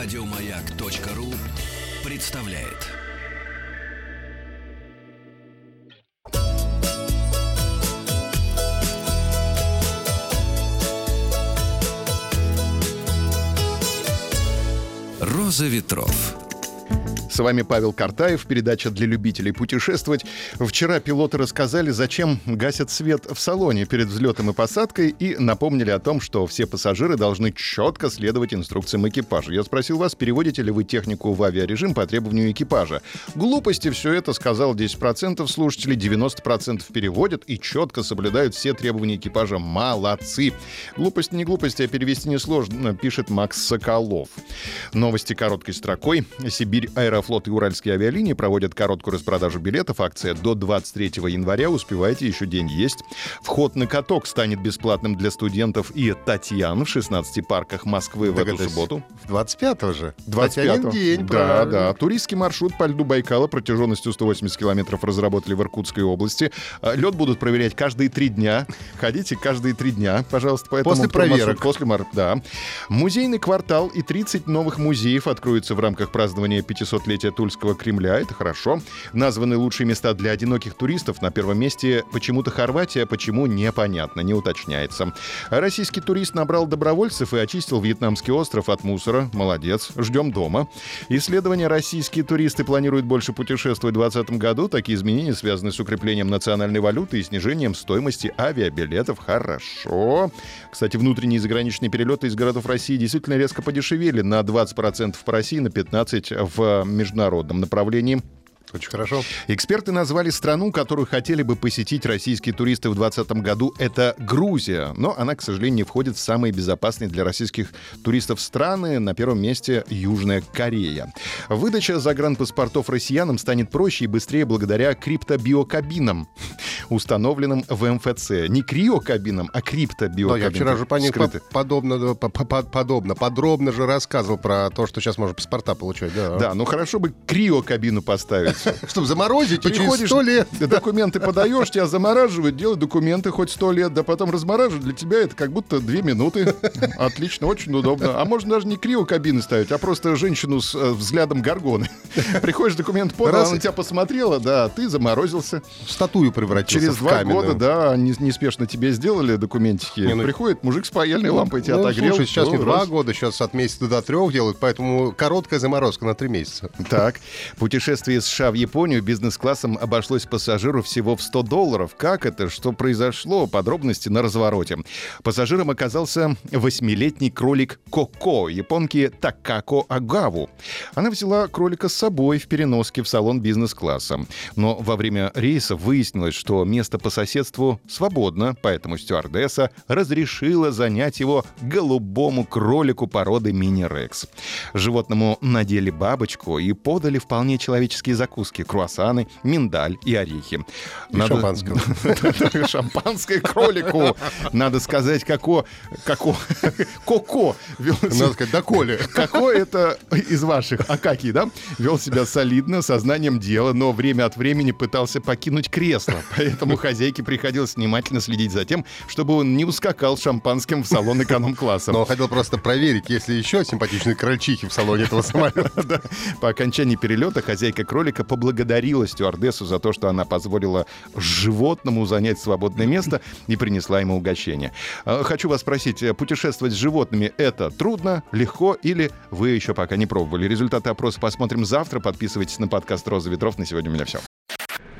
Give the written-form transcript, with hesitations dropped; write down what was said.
Радиомаяк.ру представляет. Роза Ветров. С вами Павел Картаев, передача для любителей путешествовать. Вчера пилоты рассказали, зачем гасят свет в салоне перед взлетом и посадкой, и напомнили о том, что все пассажиры должны четко следовать инструкциям экипажа. Я спросил вас, переводите ли вы технику в авиарежим по требованию экипажа. Глупости все это, сказал 10% слушателей, 90% переводят и четко соблюдают все требования экипажа. Молодцы! Глупость не глупость, а перевести несложно, пишет Макс Соколов. Новости короткой строкой. Сибирь Аэрофлок и Уральские авиалинии проводят короткую распродажу билетов. Акция до 23 января. Успевайте, еще день есть. Вход на каток станет бесплатным для студентов и Татьян в 16 парках Москвы в эту субботу. 25-го же. 21 день. Да, да. Туристский маршрут по льду Байкала протяженностью 180 километров разработали в Иркутской области. Лед будут проверять каждые 3 дня. Ходите каждые 3 дня, пожалуйста. Поэтому после проверок. Да. Музейный квартал и 30 новых музеев откроются в рамках празднования 500-летия Тульского Кремля. Это хорошо. Названы лучшие места для одиноких туристов. На первом месте почему-то Хорватия, почему непонятно, не уточняется. Российский турист набрал добровольцев и очистил Вьетнамский остров от мусора. Молодец. Ждем дома. Исследования «Российские туристы планируют больше путешествовать в 2020 году». Такие изменения связаны с укреплением национальной валюты и снижением стоимости авиабилетов. Хорошо. Кстати, внутренние и заграничные перелеты из городов России действительно резко подешевели. На 20% по России, на 15% в международном направлении. Очень хорошо. Эксперты назвали страну, которую хотели бы посетить российские туристы в 2020 году. Это Грузия. Но она, к сожалению, не входит в самые безопасные для российских туристов страны. На первом месте Южная Корея. Выдача загранпаспортов россиянам станет проще и быстрее благодаря криптобиокабинам, установленным в МФЦ. Не криокабинам, а криптобиокабинам. Я вчера же по ним подробно же рассказывал про то, что сейчас можно паспорта получать. Да, ну хорошо бы криокабину поставить. Чтобы заморозить, приходишь, 100 лет. Документы подаешь, тебя замораживают, делают документы хоть 100 лет, да потом размораживают. Для тебя это как будто 2 минуты. Отлично, очень удобно. А можно даже не криокабины ставить, а просто женщину с взглядом горгоны. Приходишь, документ подал, она тебя посмотрела, да, ты заморозился. В статую превратился. Через 2 года, да, неспешно тебе сделали документики. Приходит мужик с паяльной лампой, тебя отогрел. Слушай, сейчас не 2 года, сейчас от месяца до 3 делают, поэтому короткая заморозка на 3 месяца. Так, путешествие с в Японию бизнес-классом обошлось пассажиру всего в $100. Как это? Что произошло? Подробности на развороте. Пассажиром оказался 8-летний кролик Коко, японки Такако Агаву. Она взяла кролика с собой в переноске в салон бизнес-класса. Но во время рейса выяснилось, что место по соседству свободно, поэтому стюардесса разрешила занять его голубому кролику породы мини-рекс. Животному надели бабочку и подали вполне человеческие закуски, круассаны, миндаль и орехи. Шампанское. Шампанское кролику. Надо сказать, Коко. Надо сказать, доколе. Коко это из ваших Акаки, да? Вел себя солидно, со знанием дела, но время от времени пытался покинуть кресло. Поэтому хозяйке приходилось внимательно следить за тем, чтобы он не ускакал шампанским в салон эконом-класса. Но хотел просто проверить, если еще симпатичные крольчихи в салоне этого самолета. По окончании перелета хозяйка кролика поблагодарила стюардессу за то, что она позволила животному занять свободное место и принесла ему угощение. Хочу вас спросить, путешествовать с животными — это трудно, легко или вы еще пока не пробовали? Результаты опроса посмотрим завтра. Подписывайтесь на подкаст «Роза Ветров». На сегодня у меня все.